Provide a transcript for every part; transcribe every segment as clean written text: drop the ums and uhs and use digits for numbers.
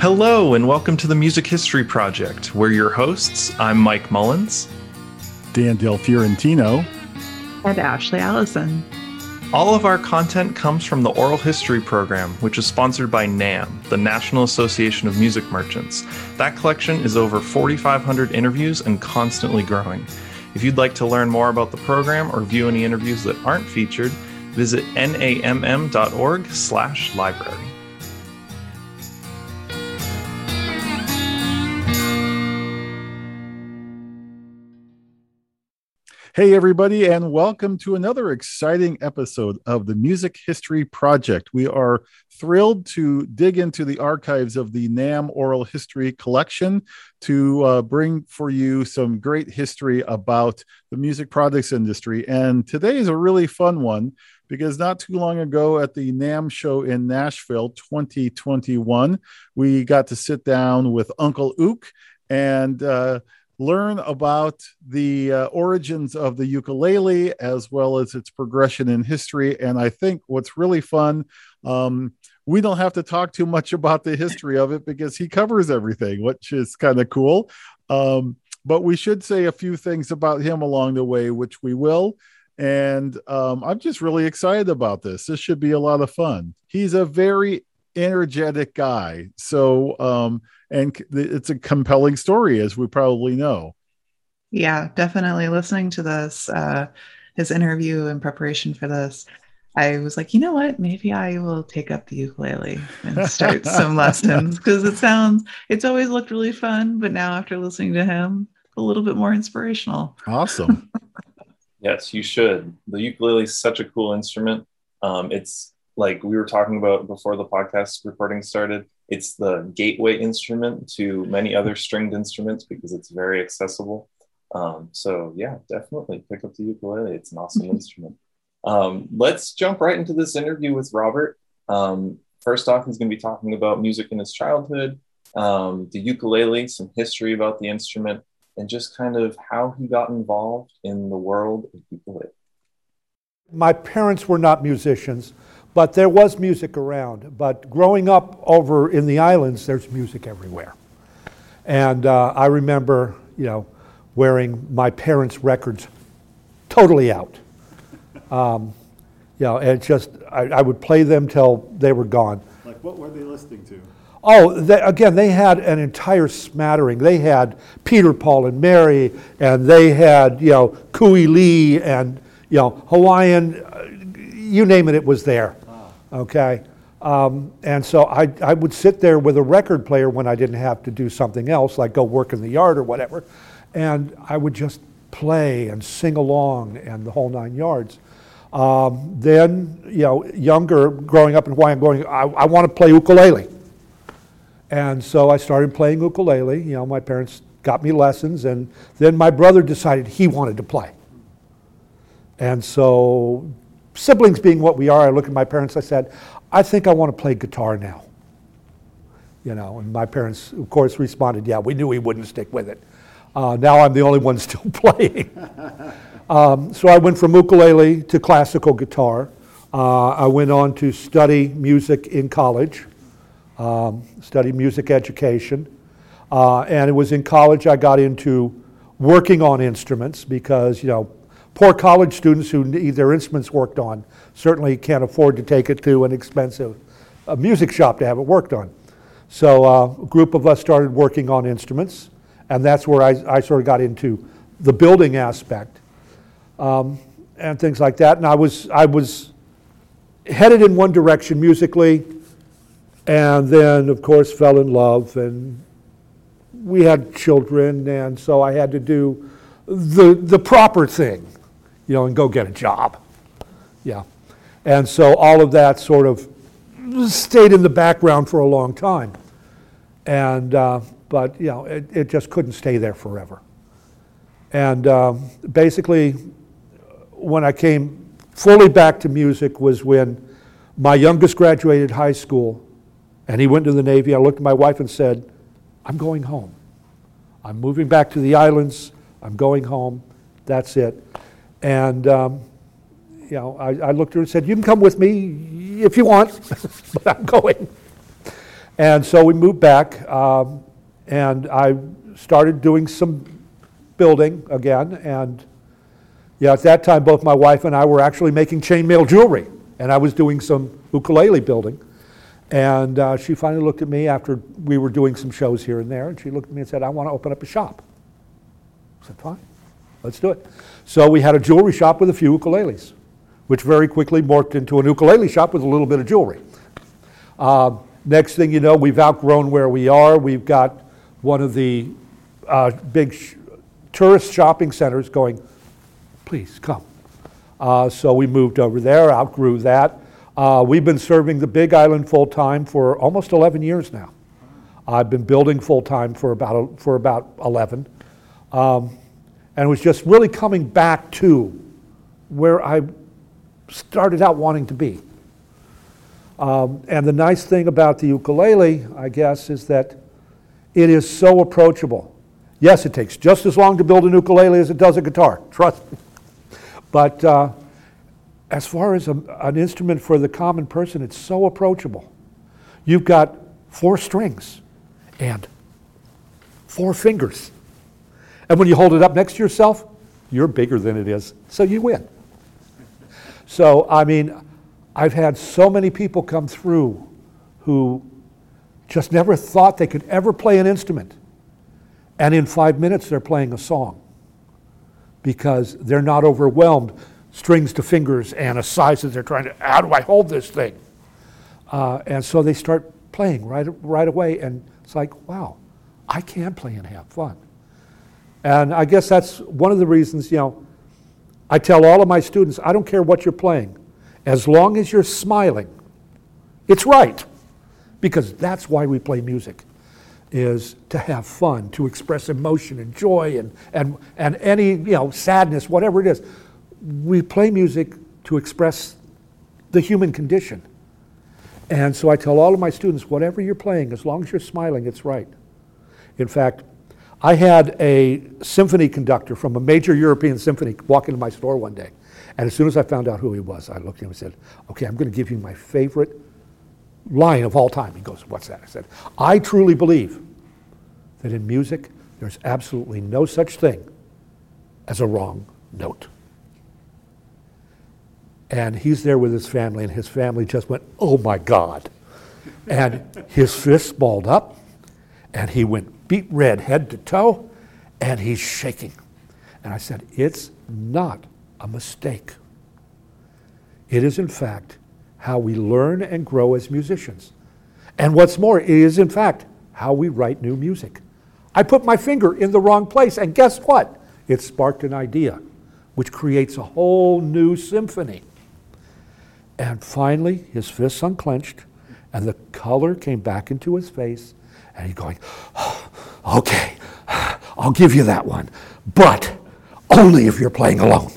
Hello, and welcome to the Music History Project. We're your hosts. I'm Mike Mullins. Dan Del Fiorentino. And Ashley Allison. All of our content comes from the Oral History Program, which is sponsored by NAMM, the National Association of Music Merchants. That collection is over 4,500 interviews and constantly growing. If you'd like to learn more about the program or view any interviews that aren't featured, visit namm.org/library. Hey, everybody, and welcome to another exciting episode of the Music History Project. We are thrilled to dig into the archives of the NAMM Oral History Collection to bring for you some great history about the music products industry. And today is a really fun one because not too long ago at the NAMM show in Nashville 2021, we got to sit down with Uncle Uke and learn about the origins of the ukulele as well as its progression in history. And I think what's really fun, we don't have to talk too much about the history of it because he covers everything, which is kind of cool. But we should say a few things about him along the way, which we will. And I'm just really excited about this. This should be a lot of fun. He's a very energetic guy. So, and it's a compelling story, as we probably know. Yeah, definitely. Listening to this, his interview in preparation for this, I was like, you know what? Maybe I will take up the ukulele and start some lessons because it's always looked really fun. But now after listening to him, a little bit more inspirational. Awesome. Yes, you should. The ukulele is such a cool instrument. It's like we were talking about before the podcast recording started. It's the gateway instrument to many other stringed instruments because it's very accessible. So yeah, definitely pick up the ukulele. It's an awesome instrument. Let's jump right into this interview with Robert. First off, he's going to be talking about music in his childhood, the ukulele, some history about the instrument, and just kind of how he got involved in the world of ukulele. My parents were not musicians, but there was music around. But growing up over in the islands, there's music everywhere. And I remember, wearing my parents' records totally out. And just, I would play them till they were gone. Like, what were they listening to? Oh, they had an entire smattering. They had Peter, Paul, and Mary, and they had, Kui Lee, and, Hawaiian, you name it, it was there. Okay. And so I would sit there with a record player when I didn't have to do something else, like go work in the yard or whatever. And I would just play and sing along and the whole nine yards. Then, younger, growing up in Hawaii, I want to play ukulele. And so I started playing ukulele. My parents got me lessons. And then my brother decided he wanted to play. And so, siblings being what we are, I looked at my parents, I said, I think I want to play guitar now. And my parents, of course, responded, yeah, we knew he wouldn't stick with it. Now I'm the only one still playing. So I went from ukulele to classical guitar. I went on to study music in college, study music education. And it was in college I got into working on instruments because, poor college students who need their instruments worked on certainly can't afford to take it to an expensive music shop to have it worked on. So a group of us started working on instruments, and that's where I sort of got into the building aspect and things like that. And I was headed in one direction musically, and then, of course, fell in love. And we had children, and so I had to do the proper thing. And go get a job. Yeah. And so all of that sort of stayed in the background for a long time. And, but, it just couldn't stay there forever. And basically, when I came fully back to music was when my youngest graduated high school and he went to the Navy. I looked at my wife and said, I'm going home. I'm moving back to the islands. I'm going home. That's it. And, I looked at her and said, you can come with me if you want, but I'm going. And so we moved back, and I started doing some building again. And yeah, at that time, both my wife and I were actually making chainmail jewelry, and I was doing some ukulele building. And she finally looked at me after we were doing some shows here and there, and she looked at me and said, "I want to open up a shop." I said, "Fine, let's do it." So we had a jewelry shop with a few ukuleles, which very quickly morphed into an ukulele shop with a little bit of jewelry. Next thing you know, we've outgrown where we are. We've got one of the big tourist shopping centers going, "Please come." So we moved over there, outgrew that. We've been serving the Big Island full-time for almost 11 years now. I've been building full-time for about 11. And it was just really coming back to where I started out wanting to be. And the nice thing about the ukulele, I guess, is that it is so approachable. Yes, it takes just as long to build an ukulele as it does a guitar, trust me. But as far as an instrument for the common person, it's so approachable. You've got 4 strings and 4 fingers. And when you hold it up next to yourself, you're bigger than it is, so you win. So, I mean, I've had so many people come through who just never thought they could ever play an instrument. And in 5 minutes, they're playing a song because they're not overwhelmed. Strings to fingers and a size that they're trying to, how do I hold this thing? And so they start playing right away, and it's like, wow, I can play and have fun. And I guess that's one of the reasons, you know, I tell all of my students, I don't care what you're playing, as long as you're smiling, it's right. Because that's why we play music, is to have fun, to express emotion and joy and any, you know, sadness, whatever it is. We play music to express the human condition. And so I tell all of my students, whatever you're playing, as long as you're smiling, it's right. In fact, I had a symphony conductor from a major European symphony walk into my store one day. And as soon as I found out who he was, I looked at him and said, "Okay, I'm going to give you my favorite line of all time." He goes, "What's that?" I said, "I truly believe that in music, there's absolutely no such thing as a wrong note." And he's there with his family, and his family just went, "Oh my God." And his fist balled up, and he went beet red head to toe, and he's shaking. And I said, "It's not a mistake. It is, in fact, how we learn and grow as musicians. And what's more, it is, in fact, how we write new music. I put my finger in the wrong place, and guess what? It sparked an idea, which creates a whole new symphony." And finally, his fists unclenched, and the color came back into his face, and he's going, "Oh, okay, I'll give you that one, but only if you're playing alone."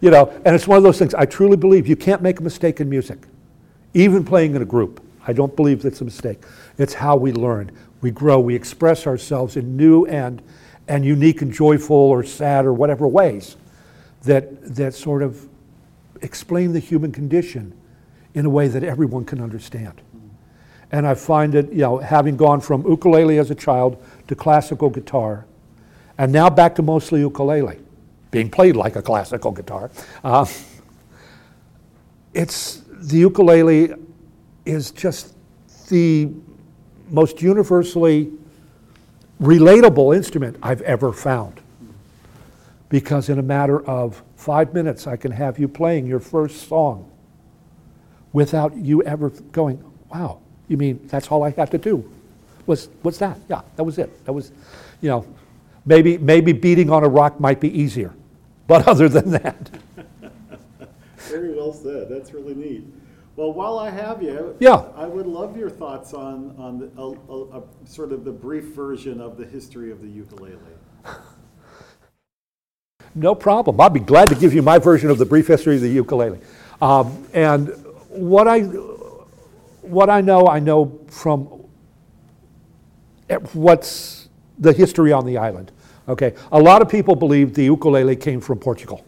You know, and it's one of those things, I truly believe you can't make a mistake in music, even playing in a group. I don't believe that's a mistake. It's how we learn, we grow, we express ourselves in new and unique and joyful or sad or whatever ways that sort of explain the human condition in a way that everyone can understand. And I find that, you know, having gone from ukulele as a child to classical guitar, and now back to mostly ukulele, being played like a classical guitar, the ukulele is just the most universally relatable instrument I've ever found. Because in a matter of 5 minutes, I can have you playing your first song without you ever going, "Wow, you mean that's all I have to do? What's that? Yeah, that was it. That was, you know, maybe beating on a rock might be easier, but other than that." Very well said. That's really neat. Well, while I have you, yeah, I would love your thoughts on the, sort of the brief version of the history of the ukulele. No problem. I'll be glad to give you my version of the brief history of the ukulele. And what I know from what's the history on the island. Okay, a lot of people believe the ukulele came from Portugal.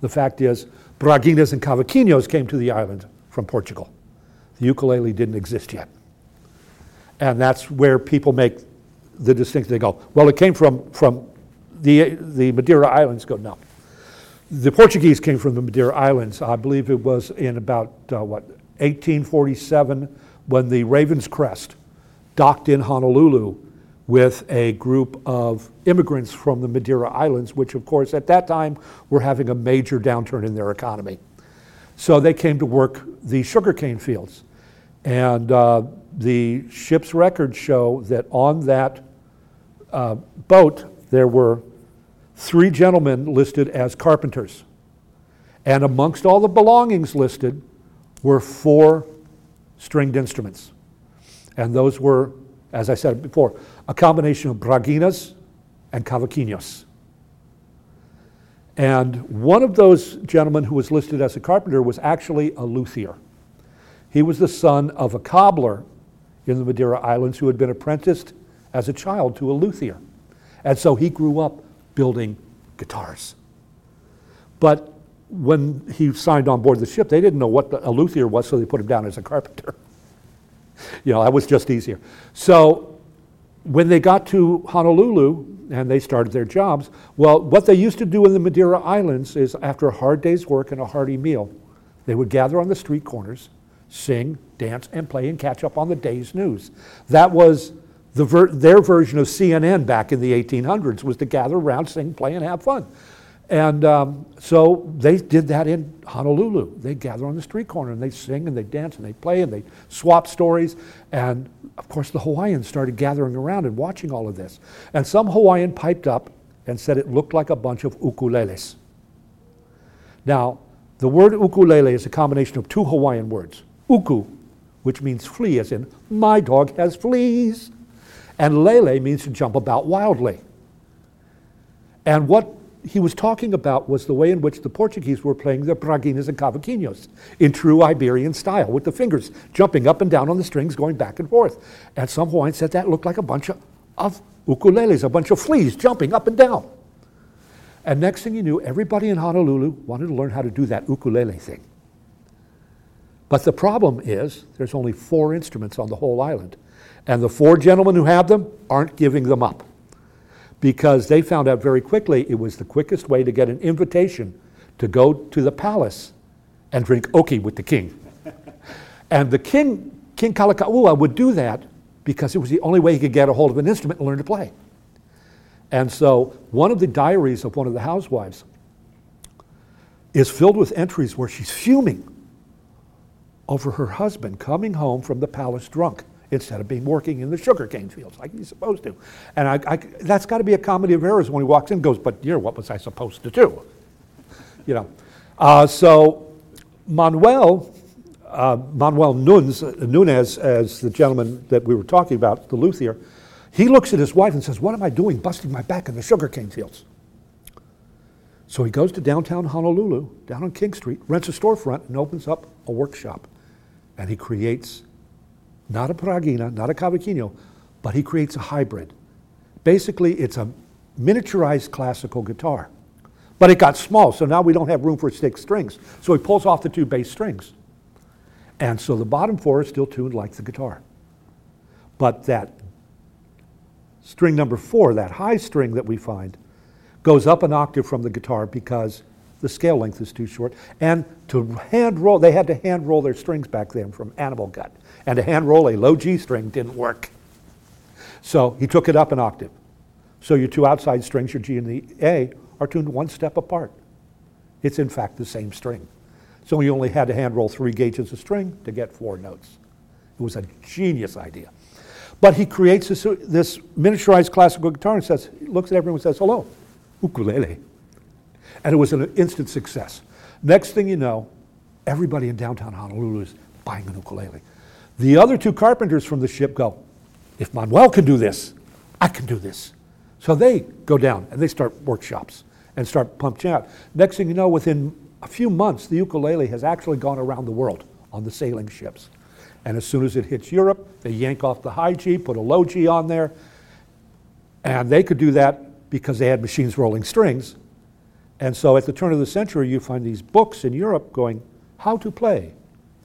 The fact is, Braguinhas and Cavaquinhos came to the island from Portugal. The ukulele didn't exist yet. And that's where people make the distinction. They go, well, it came from the Madeira Islands. Go, no. The Portuguese came from the Madeira Islands. I believe it was in about, 1847 when the Raven's Crest docked in Honolulu with a group of immigrants from the Madeira Islands, which, of course, at that time were having a major downturn in their economy. So they came to work the sugarcane fields. And the ship's records show that on that boat, there were 3 gentlemen listed as carpenters. And amongst all the belongings listed were 4 stringed instruments. And those were, as I said before, a combination of braguinhas and cavaquinhos. And one of those gentlemen who was listed as a carpenter was actually a luthier. He was the son of a cobbler in the Madeira Islands who had been apprenticed as a child to a luthier. And so he grew up building guitars. But when he signed on board the ship, they didn't know what a luthier was, so they put him down as a carpenter. You know, that was just easier. So when they got to Honolulu and they started their jobs, well, what they used to do in the Madeira Islands is after a hard day's work and a hearty meal, they would gather on the street corners, sing, dance, and play and catch up on the day's news. That was their version of CNN back in the 1800s, was to gather around, sing, play, and have fun. And so they did that in Honolulu. They gather on the street corner and they sing and they dance and they play and they swap stories. And of course the Hawaiians started gathering around and watching all of this. And some Hawaiian piped up and said it looked like a bunch of ukuleles. Now, the word ukulele is a combination of 2 Hawaiian words. Uku, which means flea, as in, my dog has fleas. And lele means to jump about wildly. And what he was talking about was the way in which the Portuguese were playing the braguinhas and cavaquinhos in true Iberian style, with the fingers jumping up and down on the strings, going back and forth. And some Hawaiians said that looked like a bunch of ukuleles, a bunch of fleas jumping up and down. And next thing you knew, everybody in Honolulu wanted to learn how to do that ukulele thing. But the problem is there's only 4 instruments on the whole island. And the 4 gentlemen who have them aren't giving them up, because they found out very quickly it was the quickest way to get an invitation to go to the palace and drink oki with the king. And the king, King Kalakaua, would do that because it was the only way he could get a hold of an instrument and learn to play. And so one of the diaries of one of the housewives is filled with entries where she's fuming over her husband coming home from the palace drunk, instead of being working in the sugarcane fields like he's supposed to. And I that's got to be a comedy of errors when he walks in and goes, but dear, what was I supposed to do? You know. So Manuel Nunes, as the gentleman that we were talking about, the luthier, he looks at his wife and says, what am I doing busting my back in the sugarcane fields? So he goes to downtown Honolulu, down on King Street, rents a storefront, and opens up a workshop. And he creates not a braguina, not a cavaquinho, but he creates a hybrid. Basically, it's a miniaturized classical guitar. But it got small, so now we don't have room for 6 strings. So he pulls off the 2 bass strings. And so the bottom 4 are still tuned like the guitar. But that string number 4, that high string that we find, goes up an octave from the guitar because the scale length is too short. And to hand roll, they had to hand roll their strings back then from animal gut. And to hand roll a low G string didn't work. So he took it up an octave. So your 2 outside strings, your G and the A, are tuned 1 step apart. It's in fact the same string. So he only had to hand roll 3 gauges of string to get 4 notes. It was a genius idea. But he creates this miniaturized classical guitar and says, he looks at everyone and says, hello, ukulele. And it was an instant success. Next thing you know, everybody in downtown Honolulu is buying an ukulele. The other 2 carpenters from the ship go, if Manuel can do this, I can do this. So they go down and they start workshops and start pumping out. Next thing you know, within a few months, the ukulele has actually gone around the world on the sailing ships. And as soon as it hits Europe, they yank off the high G, put a low G on there. And they could do that because they had machines rolling strings. And so at the turn of the century, you find these books in Europe going, how to play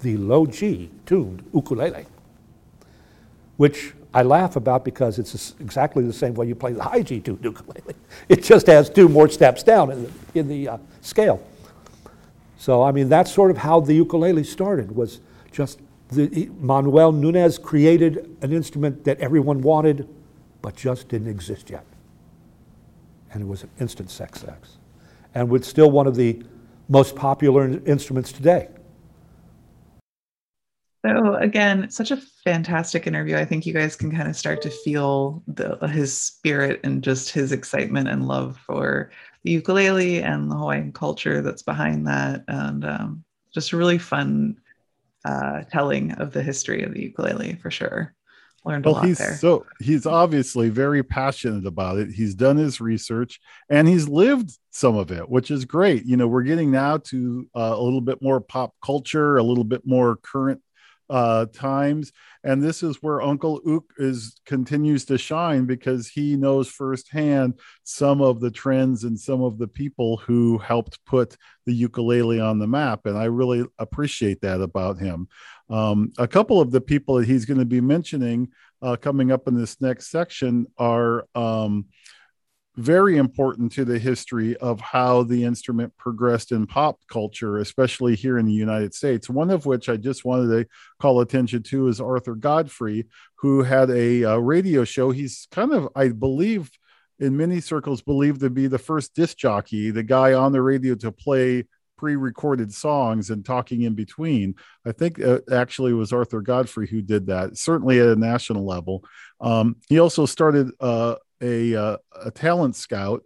the low G tuned ukulele, which I laugh about because it's exactly the same way you play the high G tuned ukulele. It just has two more steps down in the scale. So I mean, that's sort of how the ukulele started, was just Manuel Nunes created an instrument that everyone wanted but just didn't exist yet. And it was an instant success. And it's still one of the most popular instruments today. So again, it's such a fantastic interview. I think you guys can kind of start to feel his spirit and just his excitement and love for the ukulele and the Hawaiian culture that's behind that. And just a really fun telling of the history of the ukulele, for sure. Learned a lot there. So he's obviously very passionate about it. He's done his research and he's lived some of it, which is great. You know, we're getting now to a little bit more pop culture, a little bit more current times. And this is where Uncle Uke continues to shine, because he knows firsthand some of the trends and some of the people who helped put the ukulele on the map. And I really appreciate that about him. A couple of the people that he's going to be mentioning coming up in this next section are very important to the history of how the instrument progressed in pop culture, especially here in the United States. One of which I just wanted to call attention to is Arthur Godfrey, who had a radio show. He's kind of, I believe, in many circles, believed to be the first disc jockey, the guy on the radio to play pre-recorded songs and talking in between. I think actually it was Arthur Godfrey who did that, certainly at a national level. He also started a talent scout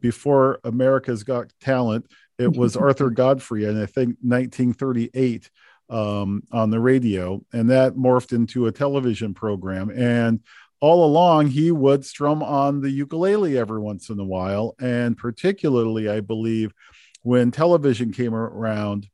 before America's Got Talent. It was Arthur Godfrey, and I think 1938 on the radio, and that morphed into a television program. And all along, he would strum on the ukulele every once in a while, and particularly, I believe, when television came around,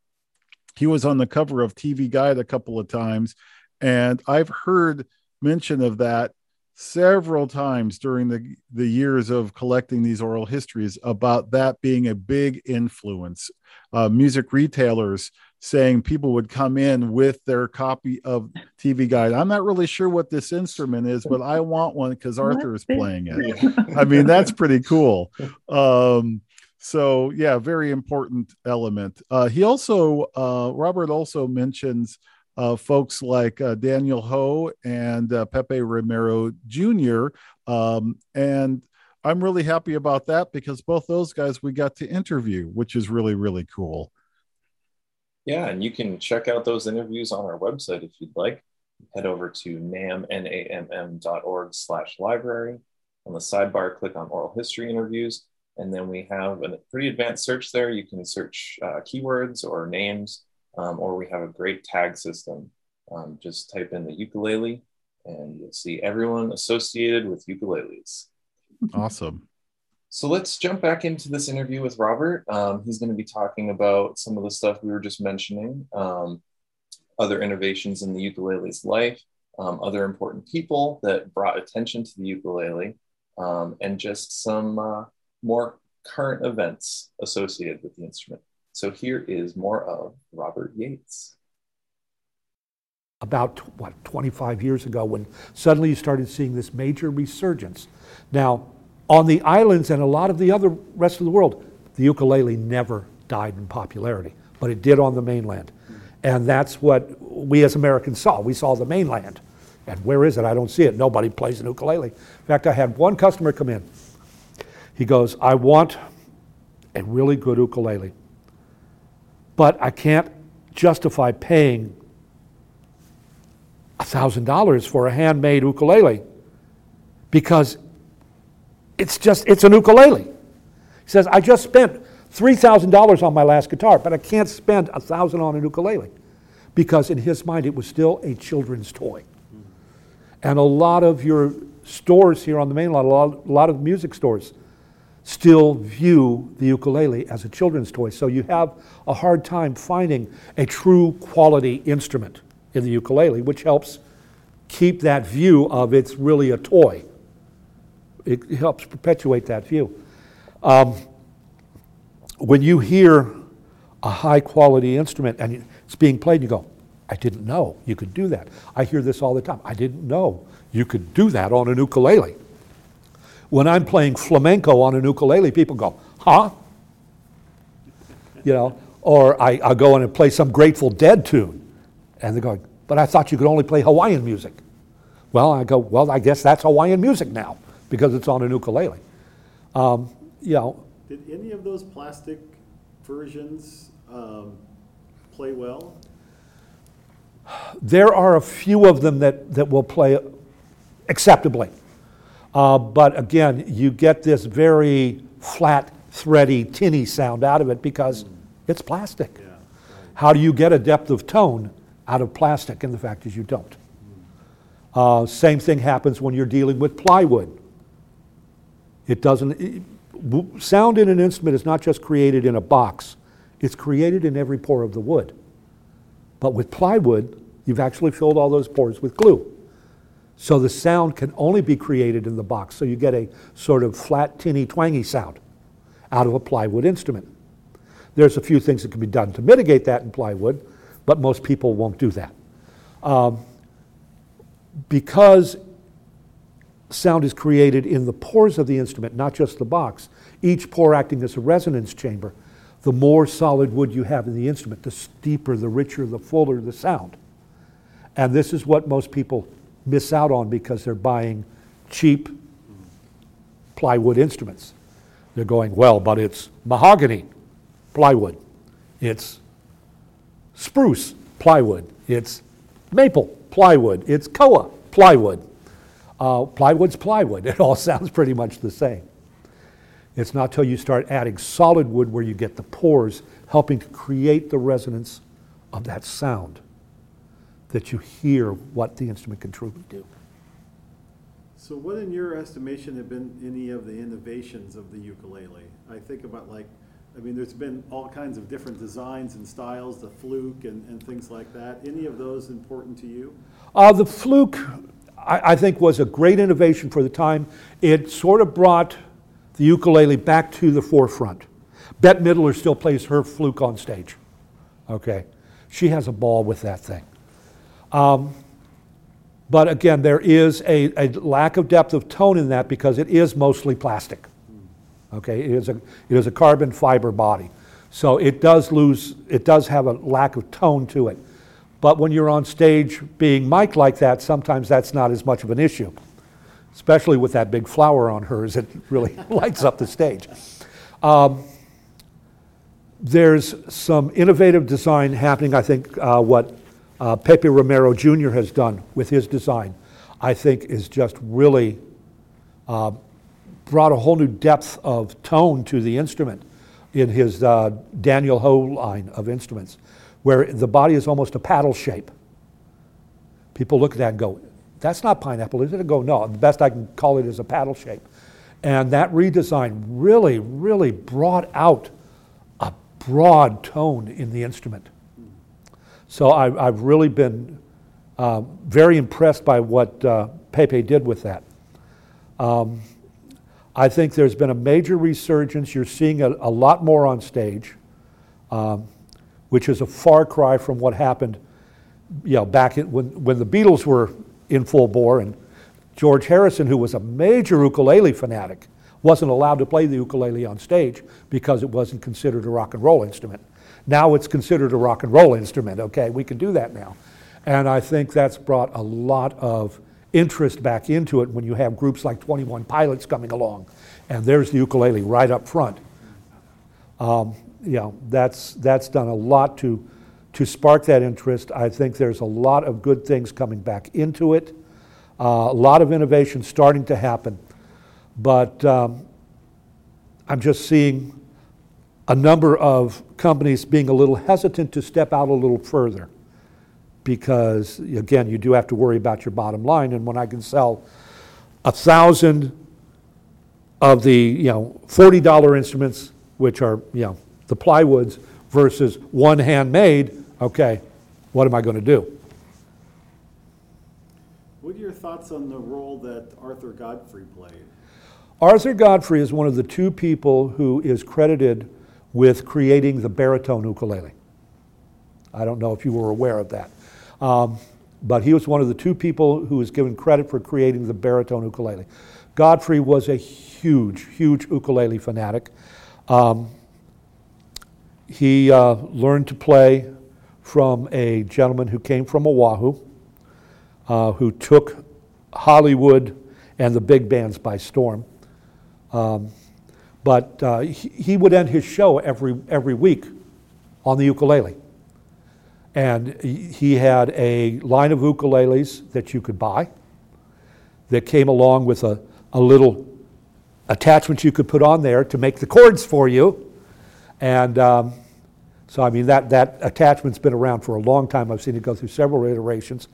he was on the cover of TV Guide a couple of times, and I've heard mention of that several times during the years of collecting these oral histories, about that being a big influence. Music retailers saying people would come in with their copy of TV Guide. I'm not really sure what this instrument is, but I want one because Arthur is playing it. I mean, that's pretty cool. So yeah, very important element. He also, Robert also mentions folks like Daniel Ho and Pepe Romero Jr. And I'm really happy about that, because both those guys we got to interview, which is really, really cool. Yeah, and you can check out those interviews on our website if you'd like. Head over to namm.org/library. On the sidebar, click on Oral History Interviews, and then we have a pretty advanced search there. You can search keywords or names. Or we have a great tag system. Just type in the ukulele and you'll see everyone associated with ukuleles. Awesome. So let's jump back into this interview with Robert. He's going to be talking about some of the stuff we were just mentioning, other innovations in the ukulele's life, other important people that brought attention to the ukulele, and just some more current events associated with the instrument. So here is more of Robert Yates. About 25 years ago, when suddenly you started seeing this major resurgence. Now, on the islands and a lot of the other rest of the world, the ukulele never died in popularity, but it did on the mainland. And that's what we as Americans saw. We saw the mainland. And where is it? I don't see it. Nobody plays an ukulele. In fact, I had one customer come in. He goes, I want a really good ukulele, but I can't justify paying $1,000 for a handmade ukulele because it's an ukulele. He says, I just spent $3,000 on my last guitar, but I can't spend $1,000 on an ukulele, because in his mind it was still a children's toy. And a lot of your stores here on the mainland, a lot of music stores, still view the ukulele as a children's toy. So you have a hard time finding a true quality instrument in the ukulele, which helps keep that view of it's really a toy. It helps perpetuate that view. When you hear a high quality instrument, and It's being played and you go, I didn't know you could do that. I hear this all the time. I didn't know you could do that on an ukulele. When I'm playing flamenco on an ukulele, people go, huh? You know, or I go in and play some Grateful Dead tune. And they're going, but I thought you could only play Hawaiian music. Well, I go, well, I guess that's Hawaiian music now because it's on an ukulele. You know. Did any of those plastic versions play well? There are a few of them that will play acceptably. But again, you get this very flat, thready, tinny sound out of it because it's plastic. Yeah, right. How do you get a depth of tone out of plastic? And the fact is you don't. Same thing happens when you're dealing with plywood. It doesn't. Sound in an instrument is not just created in a box. It's created in every pore of the wood. But with plywood, you've actually filled all those pores with glue. So the sound can only be created in the box. So you get a sort of flat, tinny, twangy sound out of a plywood instrument. There's a few things that can be done to mitigate that in plywood, but most people won't do that. Because sound is created in the pores of the instrument, not just the box, each pore acting as a resonance chamber, the more solid wood you have in the instrument, the deeper, the richer, the fuller the sound. And this is what most people miss out on because they're buying cheap plywood instruments. They're going, well, but it's mahogany, plywood. It's spruce, plywood. It's maple, plywood. It's koa, plywood. Plywood's plywood. It all sounds pretty much the same. It's not till you start adding solid wood where you get the pores helping to create the resonance of that sound that you hear what the instrument can truly do. So what, in your estimation, have been any of the innovations of the ukulele? I think about, like, I mean, there's been all kinds of different designs and styles, the fluke and things like that. Any of those important to you? The fluke, I think, was a great innovation for the time. It sort of brought the ukulele back to the forefront. Bette Midler still plays her fluke on stage. Okay, she has a ball with that thing. But again, there is a lack of depth of tone in that because it is mostly plastic. Okay, it is a carbon fiber body, so it does have a lack of tone to it. But when you're on stage being mic'd like that, sometimes that's not as much of an issue, especially with that big flower on hers. It really lights up the stage. There's some innovative design happening. I think what Pepe Romero Jr. has done with his design, I think, is just really brought a whole new depth of tone to the instrument in his Daniel Ho line of instruments, where the body is almost a paddle shape. People look at that and go, that's not pineapple, is it? And go, no, the best I can call it is a paddle shape. And that redesign really, really brought out a broad tone in the instrument. So I've really been very impressed by what Pepe did with that. I think there's been a major resurgence. You're seeing a lot more on stage, which is a far cry from what happened, you know, back when the Beatles were in full bore, and George Harrison, who was a major ukulele fanatic, wasn't allowed to play the ukulele on stage because it wasn't considered a rock and roll instrument. Now it's considered a rock and roll instrument, okay? We can do that now. And I think that's brought a lot of interest back into it when you have groups like 21 Pilots coming along, and there's the ukulele right up front. You know, that's done a lot to spark that interest. I think there's a lot of good things coming back into it, a lot of innovation starting to happen. But I'm just seeing a number of companies being a little hesitant to step out a little further because, again, you do have to worry about your bottom line. And when I can sell 1,000 of the, you know, $40 instruments, which are, you know, the plywoods, versus one handmade, okay, what am I going to do? What are your thoughts on the role that Arthur Godfrey played? Arthur Godfrey is one of the two people who is credited with creating the baritone ukulele. I don't know if you were aware of that. But he was one of the two people who was given credit for creating the baritone ukulele. Godfrey was a huge, huge ukulele fanatic. He learned to play from a gentleman who came from Oahu, who took Hollywood and the big bands by storm. But he would end his show every week on the ukulele. And he had a line of ukuleles that you could buy that came along with a little attachment you could put on there to make the chords for you. And so, I mean, that attachment's been around for a long time. I've seen it go through several iterations.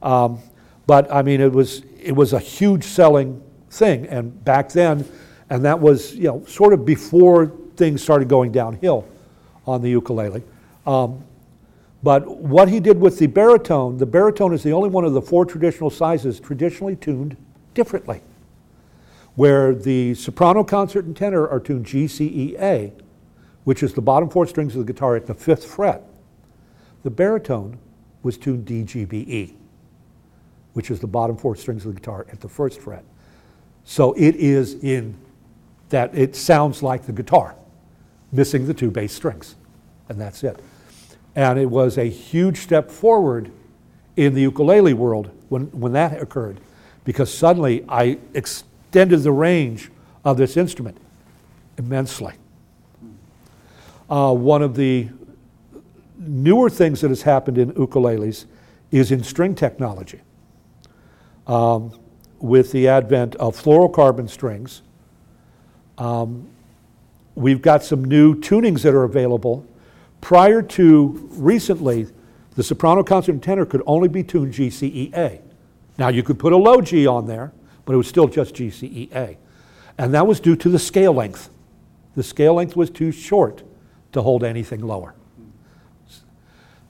But, I mean, it was a huge selling thing. And back then, and that was, you know, sort of before things started going downhill on the ukulele. But what he did with the baritone is the only one of the four traditional sizes traditionally tuned differently, where the soprano, concert, and tenor are tuned G, C, E, A, which is the bottom four strings of the guitar at the fifth fret. The baritone was tuned D, G, B, E, which is the bottom four strings of the guitar at the first fret. So it is in that it sounds like the guitar, missing the two bass strings, and that's it. And it was a huge step forward in the ukulele world when that occurred, because suddenly I extended the range of this instrument immensely. One of the newer things that has happened in ukuleles is in string technology. With the advent of fluorocarbon strings, we've got some new tunings that are available. Prior to recently, the soprano, concert, and tenor could only be tuned G, C, E, A. Now you could put a low G on there, but it was still just G, C, E, A. And that was due to the scale length. The scale length was too short to hold anything lower.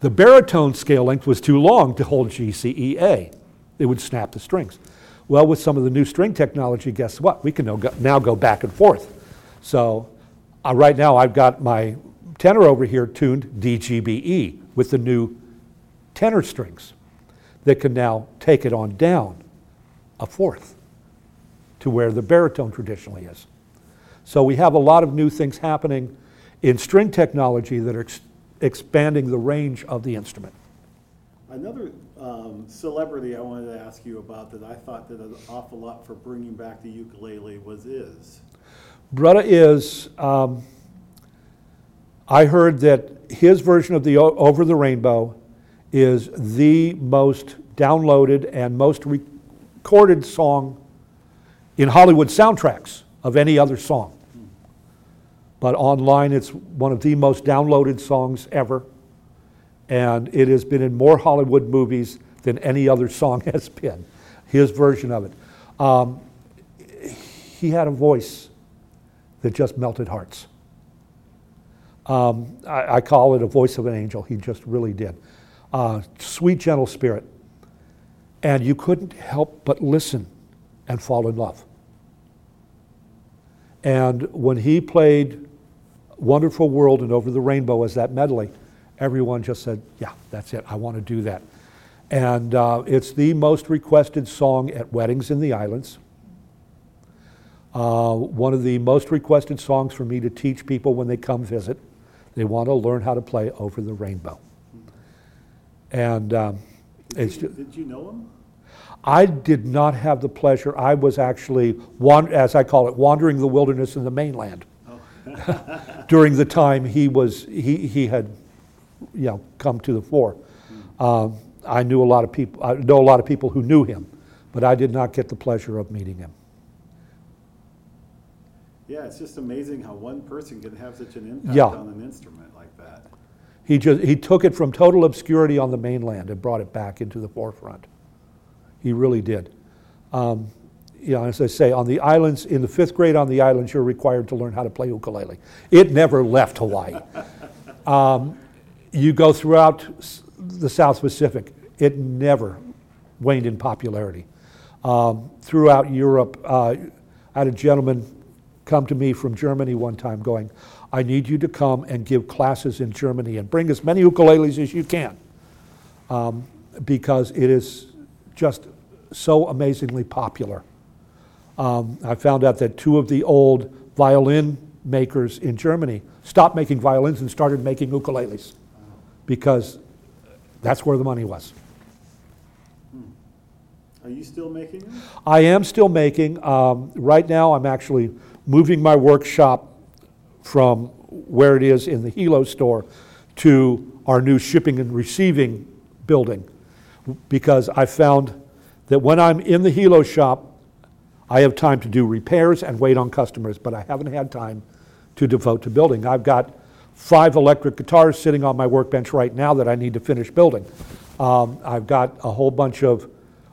The baritone scale length was too long to hold G, C, E, A. It would snap the strings. Well, with some of the new string technology, guess what? We can now go back and forth. So right now I've got my tenor over here tuned D, G, B, E with the new tenor strings that can now take it on down a fourth to where the baritone traditionally is. So we have a lot of new things happening in string technology that are expanding the range of the instrument. Another celebrity I wanted to ask you about that I thought did an awful lot for bringing back the ukulele was Iz. Brother Iz. I heard that his version of the Over the Rainbow is the most downloaded and most recorded song in Hollywood soundtracks of any other song. But online, it's one of the most downloaded songs ever. And it has been in more Hollywood movies than any other song has been, his version of it. He had a voice that just melted hearts. I call it a voice of an angel. He just really did. Sweet, gentle spirit. And you couldn't help but listen and fall in love. And when he played Wonderful World and Over the Rainbow as that medley, everyone just said, yeah, that's it. I want to do that. And it's the most requested song at weddings in the islands. One of the most requested songs for me to teach people when they come visit. They want to learn how to play Over the Rainbow. And did you know him? I did not have the pleasure. I was actually, as I call it, wandering the wilderness in the mainland. Oh. During the time he had, you know, come to the fore. I knew a lot of people. I know a lot of people who knew him, but I did not get the pleasure of meeting him. Yeah, it's just amazing how one person can have such an impact on an instrument like that. He took it from total obscurity on the mainland and brought it back into the forefront. He really did. As I say, on the islands, in the fifth grade on the islands, you're required to learn how to play ukulele. It never left Hawaii. You go throughout the South Pacific, it never waned in popularity. Throughout Europe, I had a gentleman come to me from Germany one time going, I need you to come and give classes in Germany and bring as many ukuleles as you can, because it is just so amazingly popular. I found out that two of the old violin makers in Germany stopped making violins and started making ukuleles because that's where the money was. Are you still making them? I am still making. Right now I'm actually moving my workshop from where it is in the Hilo store to our new shipping and receiving building, because I found that when I'm in the Hilo shop, I have time to do repairs and wait on customers, but I haven't had time to devote to building. I've got 5 electric guitars sitting on my workbench right now that I need to finish building. I've got a whole bunch of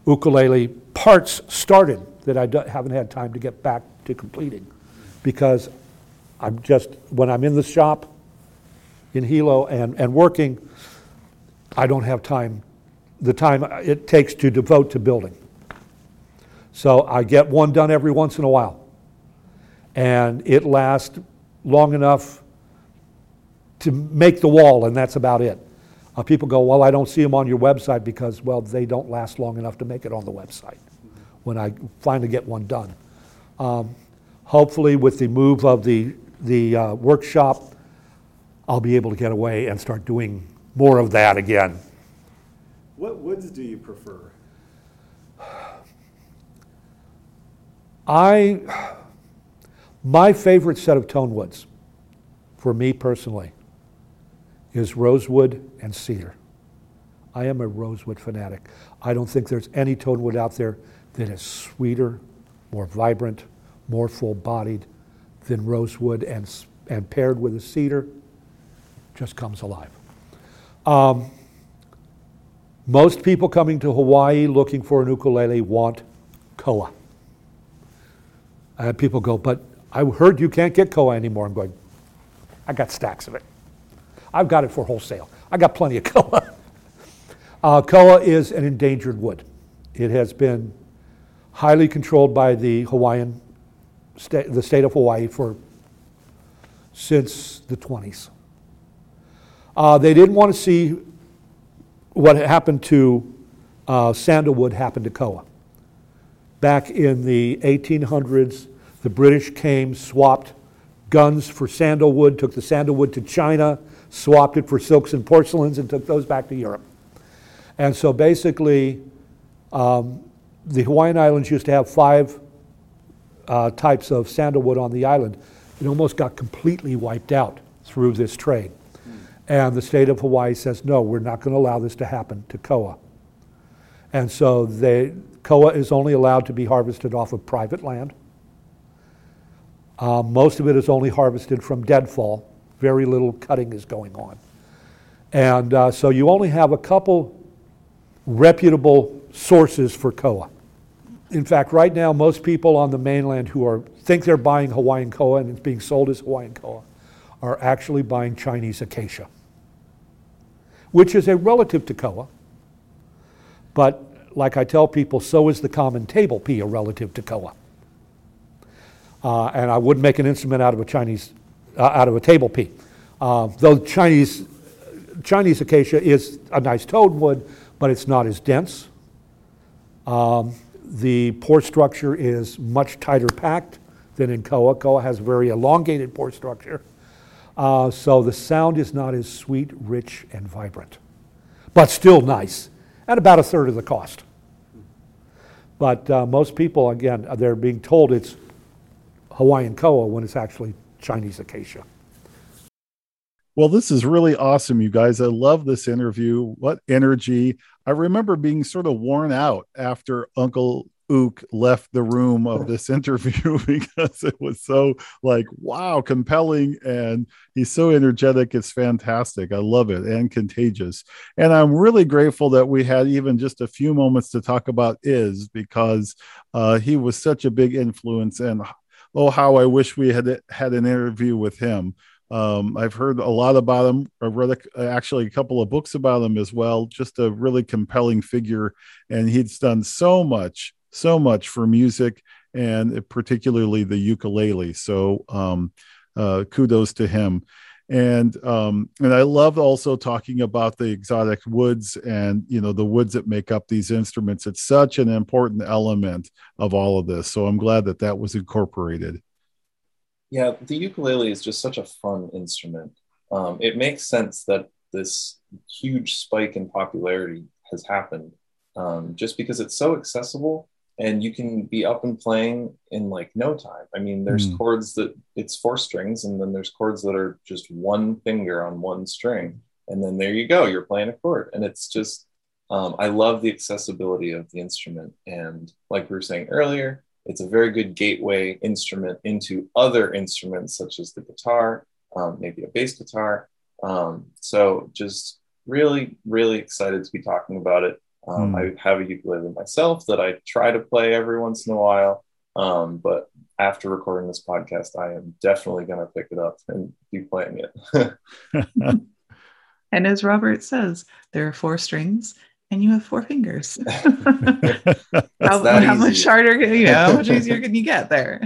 ukulele parts started that I haven't had time to get back to completing, because I'm just, when I'm in the shop in Hilo and working, I don't have time, the time it takes to devote to building. So I get one done every once in a while, and it lasts long enough to make the wall, and that's about it. People go, well, I don't see them on your website, because, well, they don't last long enough to make it on the website when I finally get one done. Hopefully with the move of the workshop, I'll be able to get away and start doing more of that again. What woods do you prefer? My favorite set of tone woods, for me personally, is rosewood and cedar. I am a rosewood fanatic. I don't think there's any tone wood out there that is sweeter, more vibrant, more full-bodied than rosewood, and paired with a cedar, just comes alive. Most people coming to Hawaii looking for an ukulele want koa. People go, but I heard you can't get koa anymore. I'm going, I got stacks of it. I've got it for wholesale. I got plenty of koa. Koa is an endangered wood. It has been highly controlled by the Hawaiian state, the state of Hawaii, since the 20s. They didn't want to see what happened to sandalwood happen to koa. Back in the 1800s, the British came, swapped guns for sandalwood, took the sandalwood to China, swapped it for silks and porcelains, and took those back to Europe. And so basically, the Hawaiian Islands used to have 5 types of sandalwood on the island. It almost got completely wiped out through this trade. And the state of Hawaii says, no, we're not going to allow this to happen to koa. And so koa is only allowed to be harvested off of private land. Most of it is only harvested from deadfall. Very little cutting is going on. And so you only have a couple reputable sources for koa. In fact, right now, most people on the mainland who think they're buying Hawaiian koa and it's being sold as Hawaiian koa are actually buying Chinese acacia, which is a relative to koa. But like I tell people, so is the common table pea a relative to koa. And I wouldn't make an instrument out of a table pea. Though Chinese acacia is a nice tone wood, but it's not as dense. The pore structure is much tighter packed than in koa. Koa has a very elongated pore structure. So the sound is not as sweet, rich, and vibrant, but still nice, at about a third of the cost. But most people, again, they're being told it's Hawaiian koa when it's actually Chinese acacia. Well, this is really awesome, you guys. I love this interview. What energy. I remember being sort of worn out after Uncle Uke left the room of this interview because it was so wow, compelling. And he's so energetic. It's fantastic. I love it, and contagious. And I'm really grateful that we had even just a few moments to talk about Iz, because he was such a big influence, and oh, how I wish we had an interview with him. I've heard a lot about him. I read actually a couple of books about him as well. Just a really compelling figure. And he's done so much for music, and particularly the ukulele. So kudos to him. And I love also talking about the exotic woods and, you know, the woods that make up these instruments. It's such an important element of all of this. So I'm glad that that was incorporated. Yeah, the ukulele is just such a fun instrument. It makes sense that this huge spike in popularity has happened just because it's so accessible and you can be up and playing in like no time. I mean, there's chords that it's four strings, and then there's chords that are just one finger on one string. And then there you go, you're playing a chord. And it's just, I love the accessibility of the instrument. And like we were saying earlier, it's a very good gateway instrument into other instruments such as the guitar, maybe a bass guitar. So just really, really excited to be talking about it. I have a ukulele myself that I try to play every once in a while. But after recording this podcast, I am definitely going to pick it up and be playing it. And as Robert says, there are four strings and you have four fingers. How much harder, how much easier can you get there?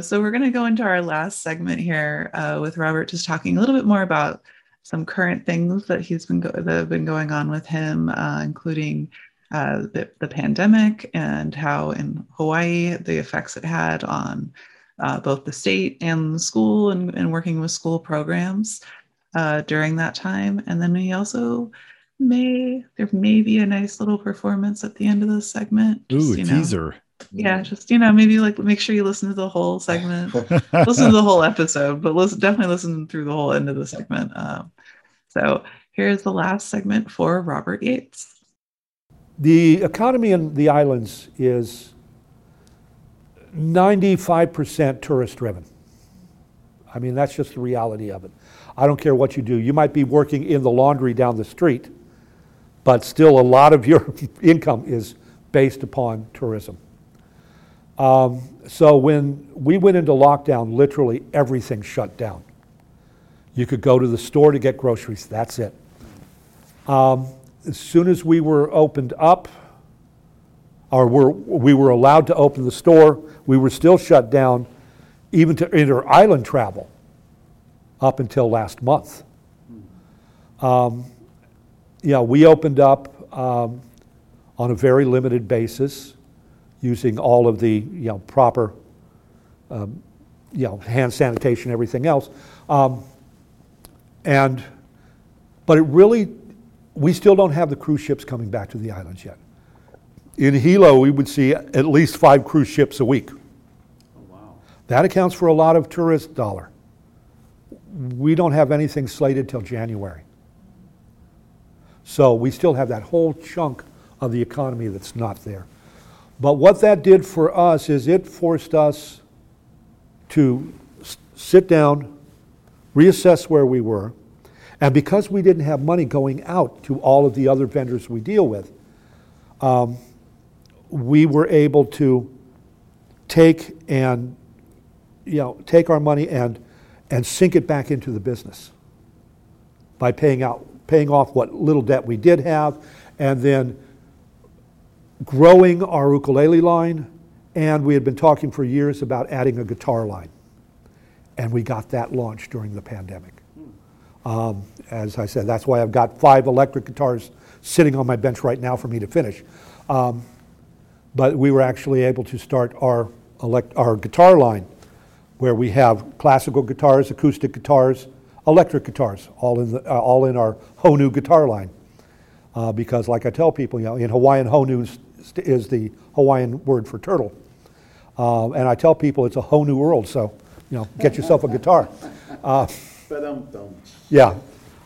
So we're going to go into our last segment here with Robert, just talking a little bit more about some current things that have been going on with him, including the pandemic and how in Hawaii, the effects it had on both the state and the school and working with school programs during that time. And then we also there may be a nice little performance at the end of this segment. Ooh, a teaser. Yeah, just, maybe like make sure you listen to the whole segment, listen to the whole episode, but definitely listen through the whole end of the segment. So here's the last segment for Robert Yates. The economy in the islands is 95% tourist driven. I mean, that's just the reality of it. I don't care what you do. You might be working in the laundry down the street, but still a lot of your income is based upon tourism. So when we went into lockdown, literally everything shut down. You could go to the store to get groceries, that's it. As soon as we were opened up, or we were allowed to open the store, we were still shut down, even to inter-island travel, up until last month. We opened up on a very limited basis, using all of the proper hand sanitation, everything else, but it really, we still don't have the cruise ships coming back to the islands yet. In Hilo, we would see at least 5 cruise ships a week. Oh, wow! That accounts for a lot of tourist dollar. We don't have anything slated till January, so we still have that whole chunk of the economy that's not there. But what that did for us is it forced us to sit down, reassess where we were, and because we didn't have money going out to all of the other vendors we deal with, we were able to take our money and sink it back into the business by paying off what little debt we did have, and then growing our ukulele line, and we had been talking for years about adding a guitar line, and we got that launched during the pandemic. As I said, that's why I've got 5 electric guitars sitting on my bench right now for me to finish. But we were actually able to start our guitar line, where we have classical guitars, acoustic guitars, electric guitars, all in our Honu guitar line. Because like I tell people, in Hawaiian, Honu is the Hawaiian word for turtle. And I tell people it's a whole new world, so, get yourself a guitar. Yeah,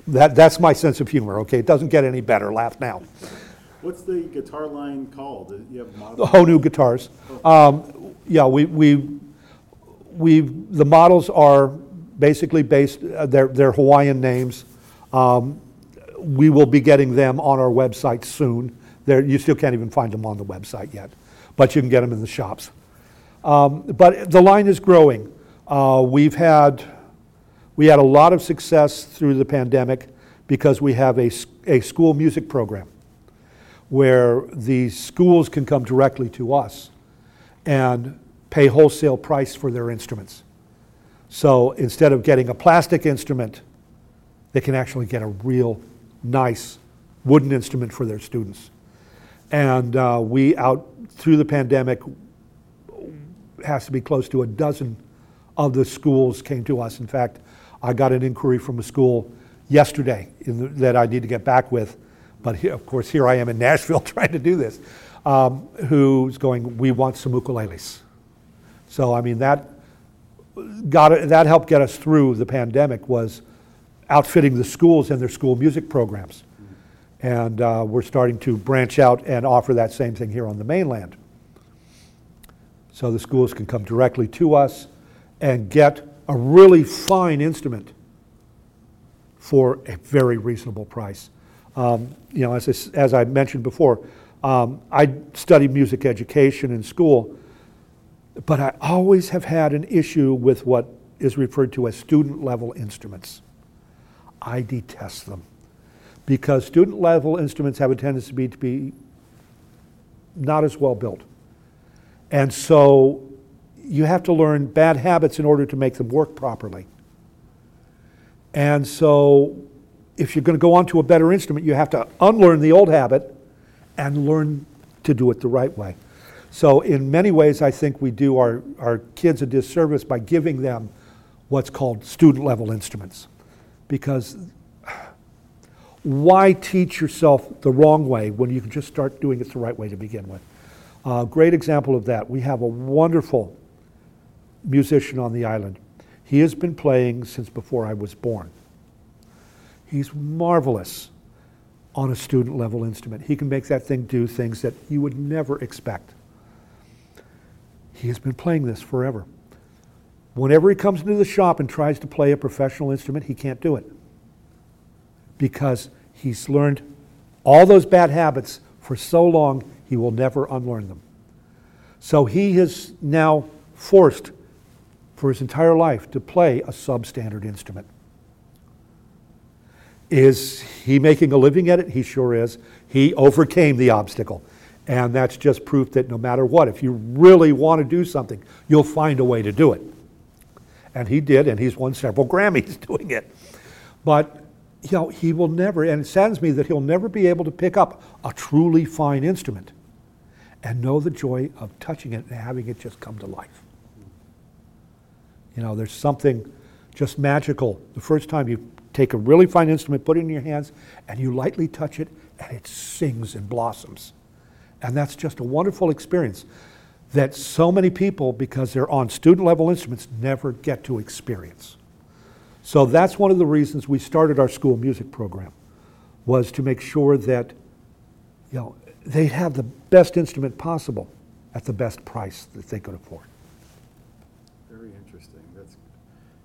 that's my sense of humor, okay? It doesn't get any better, laugh now. What's the guitar line called? You have models? The Honu guitars. We the models are basically based, they're Hawaiian names. We will be getting them on our website soon. You still can't even find them on the website yet, but you can get them in the shops. But the line is growing. We had a lot of success through the pandemic because we have a school music program where the schools can come directly to us and pay wholesale price for their instruments. So instead of getting a plastic instrument, they can actually get a real nice wooden instrument for their students. And we out through the pandemic, has to be close to a dozen of the schools came to us. In fact, I got an inquiry from a school yesterday that I need to get back with. But here, of course, here I am in Nashville trying to do this, who's going, we want some ukuleles. So, I mean, that helped get us through the pandemic was outfitting the schools and their school music programs. And we're starting to branch out and offer that same thing here on the mainland. So the schools can come directly to us and get a really fine instrument for a very reasonable price. You know, as I mentioned before, I studied music education in school, but I always have had an issue with what is referred to as student-level instruments. I detest them because student-level instruments have a tendency to be not as well built. And so you have to learn bad habits in order to make them work properly. And so if you're going to go on to a better instrument, you have to unlearn the old habit and learn to do it the right way. So in many ways, I think we do our kids a disservice by giving them what's called student-level instruments. Because why teach yourself the wrong way when you can just start doing it the right way to begin with? A great example of that, we have a wonderful musician on the island. He has been playing since before I was born. He's marvelous on a student-level instrument. He can make that thing do things that you would never expect. He has been playing this forever. Whenever he comes into the shop and tries to play a professional instrument, he can't do it because he's learned all those bad habits for so long. He will never unlearn them. So he is now forced for his entire life to play a substandard instrument. Is he making a living at it? He sure is. He overcame the obstacle. And that's just proof that no matter what, if you really want to do something, you'll find a way to do it. And he did, and he's won several Grammys doing it. But you know, he will never, and it saddens me that he'll never be able to pick up a truly fine instrument and know the joy of touching it and having it just come to life. You know, there's something just magical. The first time you take a really fine instrument, put it in your hands, and you lightly touch it, and it sings and blossoms. And that's just a wonderful experience that so many people, because they're on student-level instruments, never get to experience. So that's one of the reasons we started our school music program, was to make sure that, you know, they'd have the best instrument possible at the best price that they could afford. Very interesting. That's,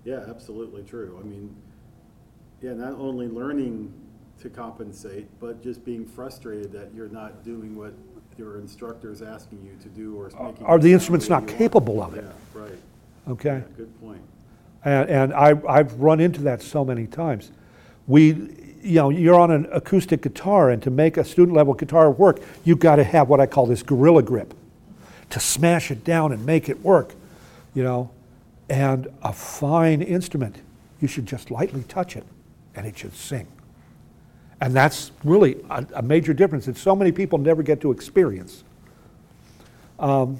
yeah, absolutely true. I mean, yeah, not only learning to compensate, but just being frustrated that you're not doing what your instructor is asking you to do, or is making. Are the instruments not capable of it? Yeah, right. Okay. Yeah, good point. And I've run into that so many times. You know, you're on an acoustic guitar, and to make a student-level guitar work, you've got to have what I call this gorilla grip to smash it down and make it work, you know. And a fine instrument, you should just lightly touch it, and it should sing. And that's really a major difference that so many people never get to experience. You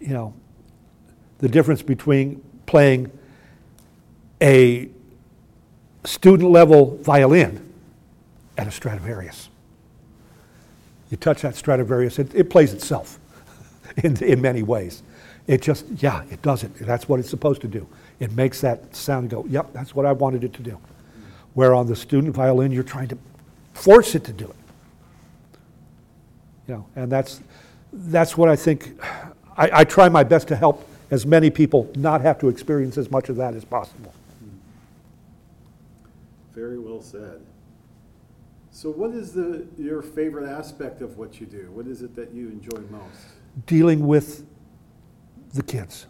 know, the difference between playing a student-level violin and a Stradivarius. You touch that Stradivarius, it plays itself in many ways. It just, yeah, it does it. That's what it's supposed to do. It makes that sound go, yep, that's what I wanted it to do. Where on the student violin, you're trying to force it to do it. You know, and that's what I think, I try my best to help as many people not have to experience as much of that as possible. Very well said. So what is your favorite aspect of what you do? What is it that you enjoy most? Dealing with the kids.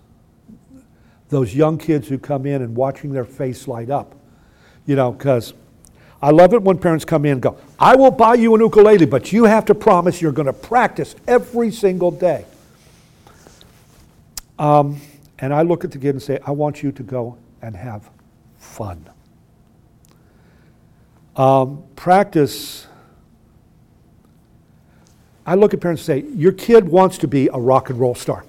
Those young kids who come in and watching their face light up. You know, because I love it when parents come in and go, I will buy you an ukulele, but you have to promise you're going to practice every single day. And I look at the kid and say, I want you to go and have fun. Practice. I look at parents and say, your kid wants to be a rock and roll star.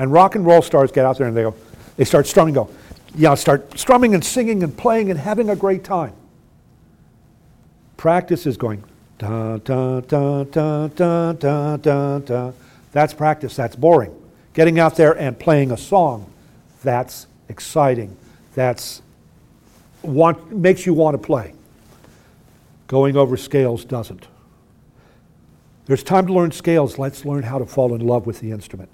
And rock and roll stars get out there and they start strumming, go, yeah, start strumming and singing and playing and having a great time. Practice is going, da, da, da, da, da, da, da, da. That's practice, that's boring. Getting out there and playing a song, that's exciting. That's makes you want to play. Going over scales doesn't. There's time to learn scales. Let's learn how to fall in love with the instrument.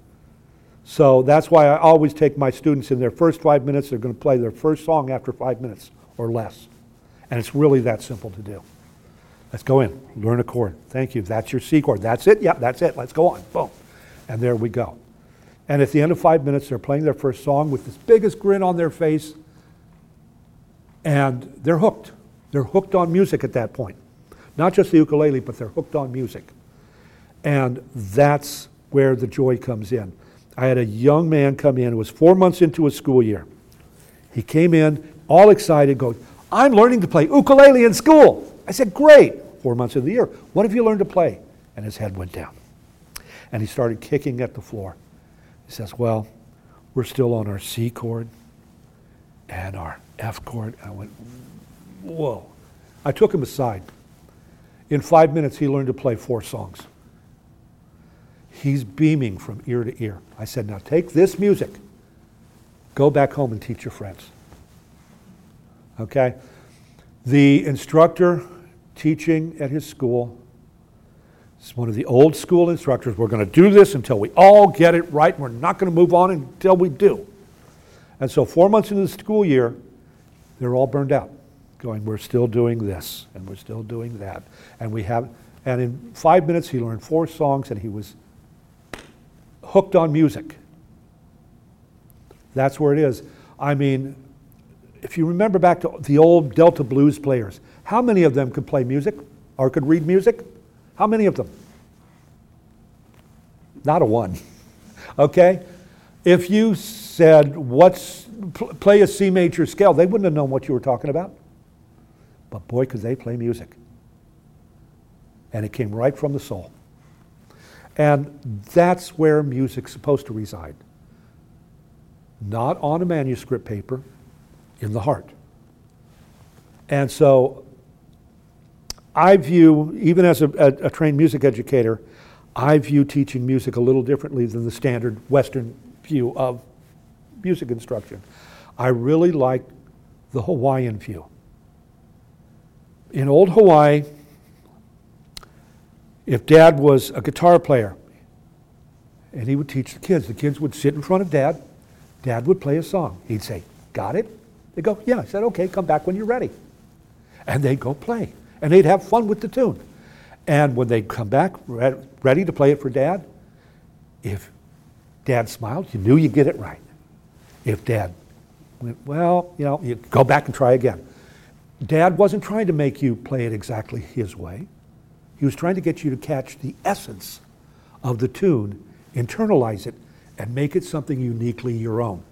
So that's why I always take my students in their first 5 minutes, they're going to play their first song after 5 minutes or less. And it's really that simple to do. Let's go in, learn a chord. Thank you. That's your C chord. That's it? Yeah, that's it. Let's go on. Boom. And there we go. And at the end of 5 minutes, they're playing their first song with this biggest grin on their face, and they're hooked. They're hooked on music at that point. Not just the ukulele, but they're hooked on music. And that's where the joy comes in. I had a young man come in, it was 4 months into his school year. He came in, all excited, goes, I'm learning to play ukulele in school. I said, great, 4 months of the year. What have you learned to play? And his head went down. And he started kicking at the floor. He says, well, we're still on our C chord and our F chord. I went, whoa. I took him aside. In 5 minutes, he learned to play 4 songs. He's beaming from ear to ear. I said, now take this music, go back home and teach your friends. Okay? The instructor teaching at his school is one of the old school instructors. We're going to do this until we all get it right. We're not going to move on until we do. And so 4 months into the school year, they're all burned out, going, we're still doing this, and we're still doing that. And in 5 minutes, he learned 4 songs, and he was hooked on music. That's where it is. I mean, if you remember back to the old Delta blues players, how many of them could play music or could read music? How many of them? Not a one. Okay? If you said, play a C major scale, they wouldn't have known what you were talking about. But boy, could they play music. And it came right from the soul. And that's where music's supposed to reside. Not on a manuscript paper, in the heart. And so I view, even as a trained music educator, I view teaching music a little differently than the standard Western view of music instruction. I really like the Hawaiian view. In old Hawaii, if Dad was a guitar player, and he would teach the kids would sit in front of Dad, Dad would play a song. He'd say, got it? They'd go, yeah. I said, okay, come back when you're ready. And they'd go play. And they'd have fun with the tune. And when they'd come back, ready to play it for Dad, if Dad smiled, you knew you'd get it right. If Dad went, well, you know, you go back and try again. Dad wasn't trying to make you play it exactly his way. He was trying to get you to catch the essence of the tune, internalize it, and make it something uniquely your own.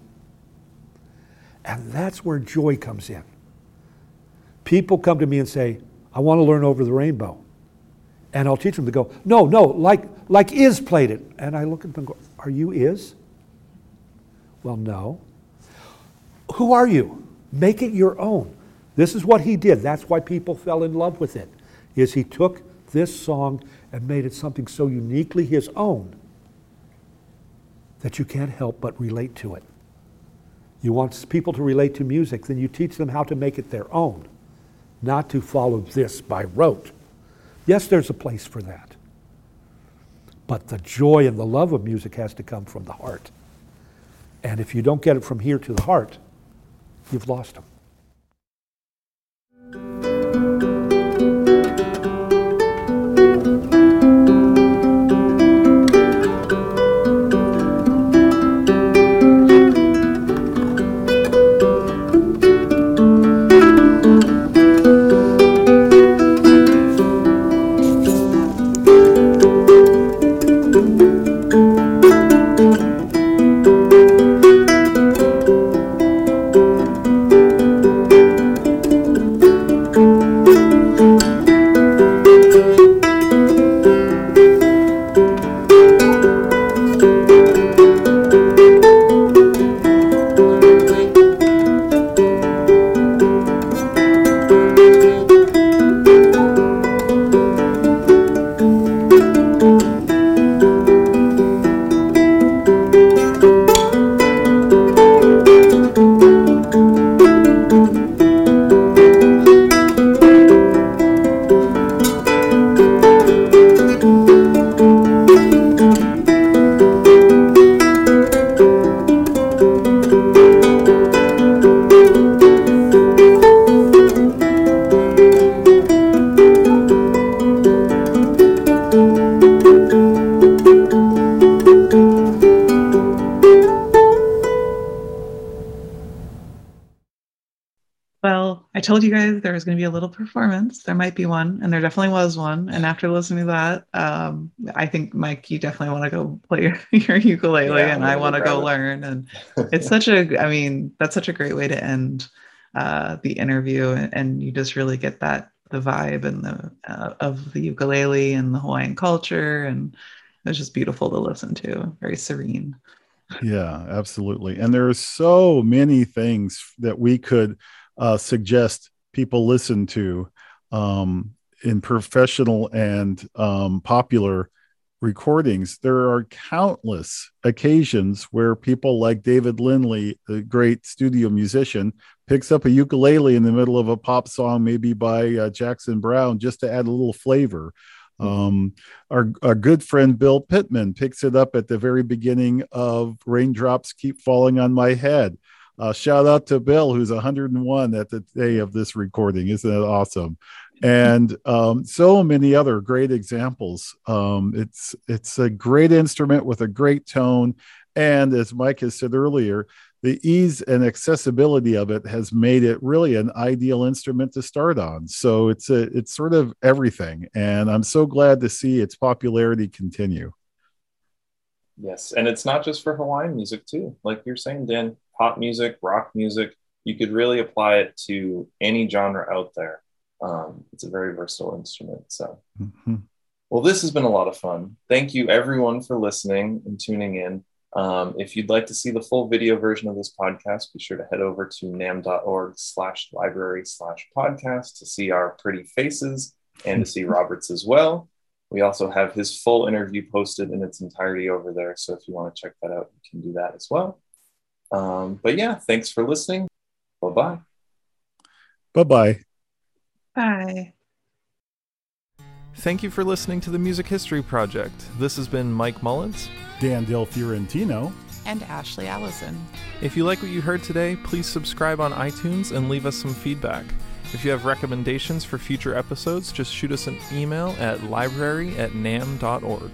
And that's where joy comes in. People come to me and say, I want to learn Over the Rainbow. And I'll teach them to go, no, like Iz played it. And I look at them and go, are you Iz? Well, no. Who are you? Make it your own. This is what he did. That's why people fell in love with it, is he took this song and made it something so uniquely his own that you can't help but relate to it. You want people to relate to music, then you teach them how to make it their own, not to follow this by rote. Yes, there's a place for that. But the joy and the love of music has to come from the heart. And if you don't get it from here to the heart, you've lost them. I told you guys there was going to be a little performance. There might be one, and there definitely was one. And after listening to that, I think, Mike, you definitely want to go play your ukulele, and I want to go learn. And it's such a, I mean, that's such a great way to end the interview. And you just really get that, the vibe and the of the ukulele and the Hawaiian culture. And it was just beautiful to listen to, very serene. Yeah, absolutely. And there are so many things that we could suggest people listen to in professional and popular recordings. There are countless occasions where people like David Lindley, the great studio musician, picks up a ukulele in the middle of a pop song, maybe by Jackson Brown, just to add a little flavor. Our good friend Bill Pittman picks it up at the very beginning of Raindrops Keep Falling on My Head. Shout out to Bill, who's 101 at the day of this recording. Isn't that awesome? And so many other great examples. It's a great instrument with a great tone. And as Mike has said earlier, the ease and accessibility of it has made it really an ideal instrument to start on. So it's sort of everything. And I'm so glad to see its popularity continue. Yes. And it's not just for Hawaiian music too. Like you're saying, Dan, pop music, rock music, you could really apply it to any genre out there. It's a very versatile instrument. So, Well, this has been a lot of fun. Thank you everyone for listening and tuning in. If you'd like to see the full video version of this podcast, be sure to head over to namm.org/library/podcast to see our pretty faces and to see Robert's as well. We also have his full interview posted in its entirety over there. So if you want to check that out, you can do that as well. But yeah, thanks for listening. Bye-bye. Bye-bye. Bye. Thank you for listening to the Music History Project. This has been Mike Mullins, Dan Del Fiorentino, and Ashley Allison. If you like what you heard today, please subscribe on iTunes and leave us some feedback. If you have recommendations for future episodes, just shoot us an email at library@namm.org.